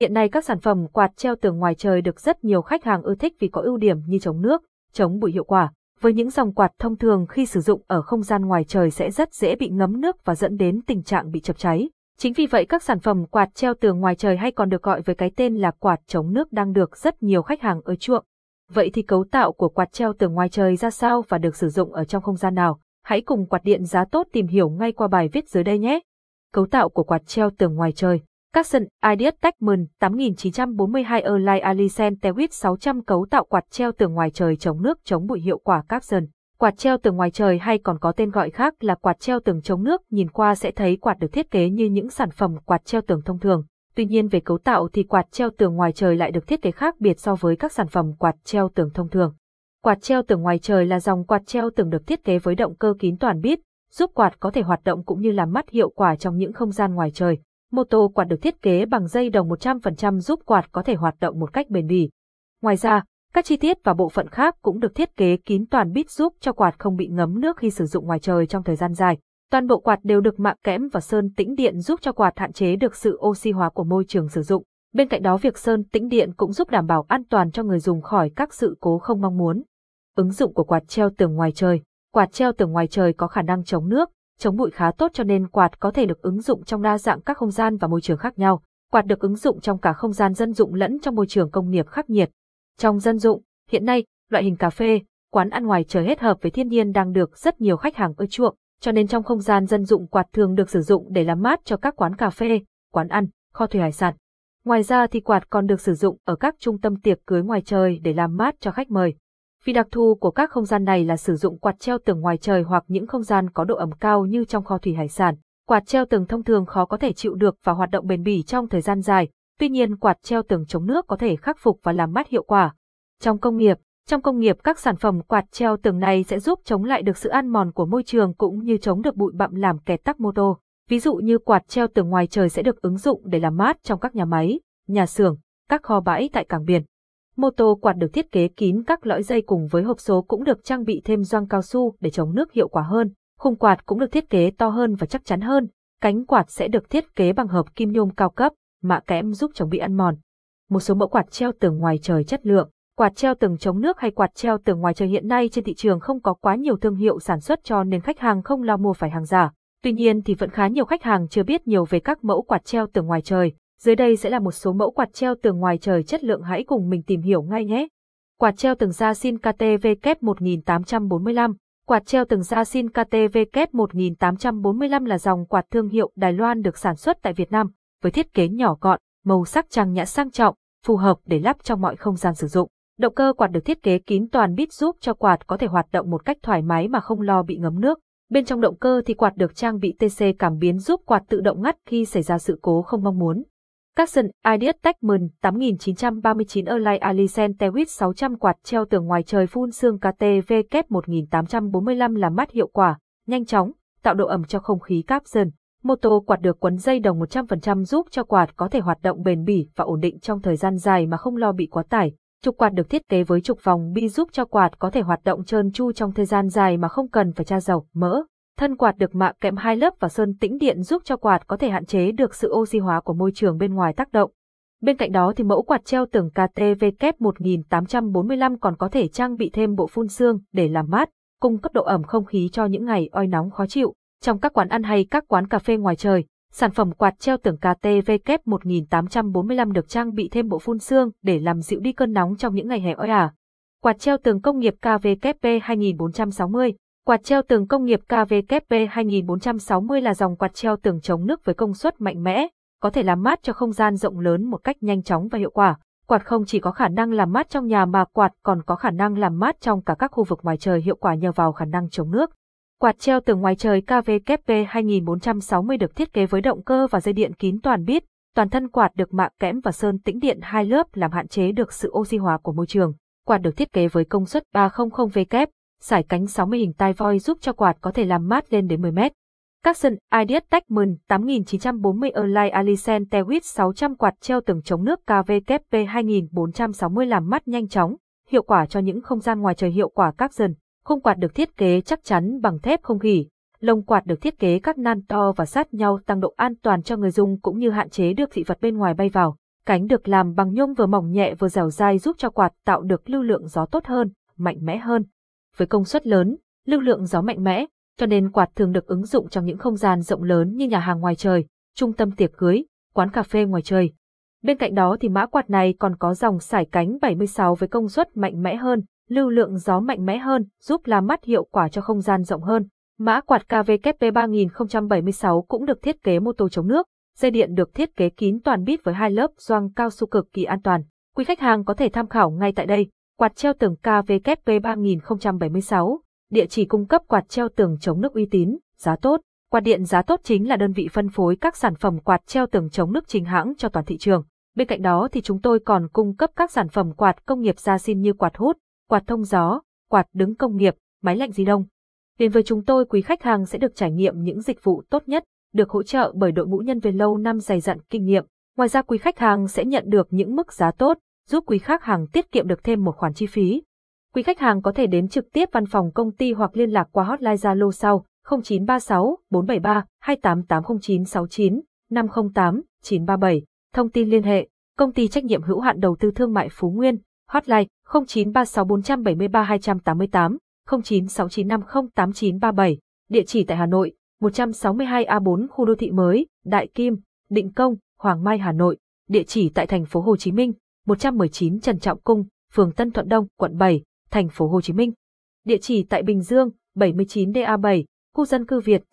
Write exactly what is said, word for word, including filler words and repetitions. Hiện nay các sản phẩm quạt treo tường ngoài trời được rất nhiều khách hàng ưa thích vì có ưu điểm như chống nước, chống bụi hiệu quả. Với những dòng quạt thông thường khi sử dụng ở không gian ngoài trời sẽ rất dễ bị ngấm nước và dẫn đến tình trạng bị chập cháy. Chính vì vậy các sản phẩm quạt treo tường ngoài trời hay còn được gọi với cái tên là quạt chống nước đang được rất nhiều khách hàng ưa chuộng. Vậy thì cấu tạo của quạt treo tường ngoài trời ra sao và được sử dụng ở trong không gian nào? Hãy cùng Quạt Điện Giá Tốt tìm hiểu ngay qua bài viết dưới đây nhé. Cấu tạo của quạt treo tường ngoài trời. Các sân Ideas Techman tám chín bốn hai Airlight Alison Tewit sáu trăm cấu tạo quạt treo tường ngoài trời chống nước chống bụi hiệu quả caption. Quạt treo tường ngoài trời hay còn có tên gọi khác là quạt treo tường chống nước, nhìn qua sẽ thấy quạt được thiết kế như những sản phẩm quạt treo tường thông thường. Tuy nhiên về cấu tạo thì quạt treo tường ngoài trời lại được thiết kế khác biệt so với các sản phẩm quạt treo tường thông thường. Quạt treo tường ngoài trời là dòng quạt treo tường được thiết kế với động cơ kín toàn bit, giúp quạt có thể hoạt động cũng như làm mát hiệu quả trong những không gian ngoài trời. Mô tô quạt được thiết kế bằng dây đồng một trăm phần trăm giúp quạt có thể hoạt động một cách bền bỉ. Ngoài ra, các chi tiết và bộ phận khác cũng được thiết kế kín toàn bit giúp cho quạt không bị ngấm nước khi sử dụng ngoài trời trong thời gian dài. Toàn bộ quạt đều được mạ kẽm và sơn tĩnh điện giúp cho quạt hạn chế được sự oxy hóa của môi trường sử dụng. Bên cạnh đó, việc sơn tĩnh điện cũng giúp đảm bảo an toàn cho người dùng khỏi các sự cố không mong muốn. Ứng dụng của quạt treo tường ngoài trời. Quạt treo tường ngoài trời có khả năng chống nước, chống bụi khá tốt cho nên quạt có thể được ứng dụng trong đa dạng các không gian và môi trường khác nhau. Quạt được ứng dụng trong cả không gian dân dụng lẫn trong môi trường công nghiệp khắc nghiệt. Trong dân dụng, hiện nay, loại hình cà phê, quán ăn ngoài trời hết hợp với thiên nhiên đang được rất nhiều khách hàng ưa chuộng, cho nên trong không gian dân dụng quạt thường được sử dụng để làm mát cho các quán cà phê, quán ăn, kho thủy hải sản. Ngoài ra thì quạt còn được sử dụng ở các trung tâm tiệc cưới ngoài trời để làm mát cho khách mời. Vì đặc thù của các không gian này là sử dụng quạt treo tường ngoài trời hoặc những không gian có độ ẩm cao như trong kho thủy hải sản, quạt treo tường thông thường khó có thể chịu được và hoạt động bền bỉ trong thời gian dài. Tuy nhiên, quạt treo tường chống nước có thể khắc phục và làm mát hiệu quả. Trong công nghiệp, trong công nghiệp các sản phẩm quạt treo tường này sẽ giúp chống lại được sự ăn mòn của môi trường cũng như chống được bụi bặm làm kẹt tắc mô tô. Ví dụ như quạt treo tường ngoài trời sẽ được ứng dụng để làm mát trong các nhà máy, nhà xưởng, các kho bãi tại cảng biển. Mô tô quạt được thiết kế kín các lõi dây cùng với hộp số cũng được trang bị thêm gioăng cao su để chống nước hiệu quả hơn. Khung quạt cũng được thiết kế to hơn và chắc chắn hơn. Cánh quạt sẽ được thiết kế bằng hợp kim nhôm cao cấp, mạ kẽm giúp chống bị ăn mòn. Một số mẫu quạt treo tường ngoài trời chất lượng. Quạt treo tường chống nước hay quạt treo tường ngoài trời hiện nay trên thị trường không có quá nhiều thương hiệu sản xuất cho nên khách hàng không lo mua phải hàng giả. Tuy nhiên thì vẫn khá nhiều khách hàng chưa biết nhiều về các mẫu quạt treo tường ngoài trời. Dưới đây sẽ là một số mẫu quạt treo tường ngoài trời chất lượng, hãy cùng mình tìm hiểu ngay nhé. Quạt treo tường Sasin K T V K một tám bốn năm. Quạt treo tường Sasin K T V K một tám bốn năm là dòng quạt thương hiệu Đài Loan được sản xuất tại Việt Nam, với thiết kế nhỏ gọn, màu sắc trang nhã sang trọng, phù hợp để lắp trong mọi không gian sử dụng. Động cơ quạt được thiết kế kín toàn bit giúp cho quạt có thể hoạt động một cách thoải mái mà không lo bị ngấm nước. Bên trong động cơ thì quạt được trang bị tê xê cảm biến giúp quạt tự động ngắt khi xảy ra sự cố không mong muốn. Các sân Ideas Techman tám chín ba chín Airlight Alison Tewit sáu trăm quạt treo tường ngoài trời phun sương K T V K một tám bốn năm làm mát hiệu quả, nhanh chóng, tạo độ ẩm cho không khí cáp dần. Mô tô quạt được quấn dây đồng một trăm phần trăm giúp cho quạt có thể hoạt động bền bỉ và ổn định trong thời gian dài mà không lo bị quá tải. Trục quạt được thiết kế với trục vòng bi giúp cho quạt có thể hoạt động trơn tru trong thời gian dài mà không cần phải tra dầu, mỡ. Thân quạt được mạ kẽm hai lớp và sơn tĩnh điện giúp cho quạt có thể hạn chế được sự oxy hóa của môi trường bên ngoài tác động. Bên cạnh đó thì mẫu quạt treo tường K T V K một tám bốn năm còn có thể trang bị thêm bộ phun sương để làm mát, cung cấp độ ẩm không khí cho những ngày oi nóng khó chịu. Trong các quán ăn hay các quán cà phê ngoài trời, sản phẩm quạt treo tường K T V K một tám bốn năm được trang bị thêm bộ phun sương để làm dịu đi cơn nóng trong những ngày hè oi ả. Quạt treo tường công nghiệp K V K P hai bốn sáu không. Quạt treo tường công nghiệp K V K P hai bốn sáu không là dòng quạt treo tường chống nước với công suất mạnh mẽ, có thể làm mát cho không gian rộng lớn một cách nhanh chóng và hiệu quả. Quạt không chỉ có khả năng làm mát trong nhà mà quạt còn có khả năng làm mát trong cả các khu vực ngoài trời hiệu quả nhờ vào khả năng chống nước. Quạt treo tường ngoài trời K V K P hai bốn sáu không được thiết kế với động cơ và dây điện kín toàn bit, toàn thân quạt được mạ kẽm và sơn tĩnh điện hai lớp làm hạn chế được sự oxy hóa của môi trường. Quạt được thiết kế với công suất ba trăm vê kép, sải cánh sáu mươi hình tai voi giúp cho quạt có thể làm mát lên đến mười mét. Các sân Ideas Techman tám chín bốn không Airlight Alison Tewit sáu trăm quạt treo tường chống nước K V K P hai bốn sáu không làm mát nhanh chóng, hiệu quả cho những không gian ngoài trời hiệu quả các dần. Khung quạt được thiết kế chắc chắn bằng thép không gỉ, lông quạt được thiết kế các nan to và sát nhau tăng độ an toàn cho người dùng cũng như hạn chế được dị vật bên ngoài bay vào. Cánh được làm bằng nhôm vừa mỏng nhẹ vừa dẻo dai giúp cho quạt tạo được lưu lượng gió tốt hơn, mạnh mẽ hơn. Với công suất lớn, lưu lượng gió mạnh mẽ, cho nên quạt thường được ứng dụng trong những không gian rộng lớn như nhà hàng ngoài trời, trung tâm tiệc cưới, quán cà phê ngoài trời. Bên cạnh đó thì mã quạt này còn có dòng sải cánh bảy mươi sáu với công suất mạnh mẽ hơn, lưu lượng gió mạnh mẽ hơn, giúp làm mát hiệu quả cho không gian rộng hơn. Mã quạt K V K P ba không bảy sáu cũng được thiết kế mô tô chống nước, dây điện được thiết kế kín toàn bít với hai lớp gioăng cao su cực kỳ an toàn. Quý khách hàng có thể tham khảo ngay tại đây. Quạt treo tường K V K P ba không bảy sáu, địa chỉ cung cấp quạt treo tường chống nước uy tín, giá tốt. Quạt điện giá tốt chính là đơn vị phân phối các sản phẩm quạt treo tường chống nước chính hãng cho toàn thị trường. Bên cạnh đó thì chúng tôi còn cung cấp các sản phẩm quạt công nghiệp Sasin như quạt hút, quạt thông gió, quạt đứng công nghiệp, máy lạnh di động. Đến với chúng tôi, quý khách hàng sẽ được trải nghiệm những dịch vụ tốt nhất, được hỗ trợ bởi đội ngũ nhân viên lâu năm dày dặn kinh nghiệm. Ngoài ra, quý khách hàng sẽ nhận được những mức giá tốt, giúp quý khách hàng tiết kiệm được thêm một khoản chi phí. Quý khách hàng có thể đến trực tiếp văn phòng công ty hoặc liên lạc qua hotline Zalo sau không chín ba sáu bốn bảy ba hai tám tám không chín sáu chín năm không tám chín ba bảy. Thông tin liên hệ: Công ty trách nhiệm hữu hạn đầu tư thương mại Phú Nguyên. Hotline không chín ba sáu bốn bảy ba hai tám tám, không chín sáu chín năm không tám chín ba bảy. Địa chỉ tại Hà Nội, một trăm sáu mươi hai A bốn khu đô thị mới, Đại Kim, Định Công, Hoàng Mai, Hà Nội. Địa chỉ tại thành phố Hồ Chí Minh, một trăm mười chín Trần Trọng Cung, phường Tân Thuận Đông, quận bảy, thành phố Hồ Chí Minh. Địa chỉ tại Bình Dương, bảy mươi chín D A bảy, khu dân cư Việt.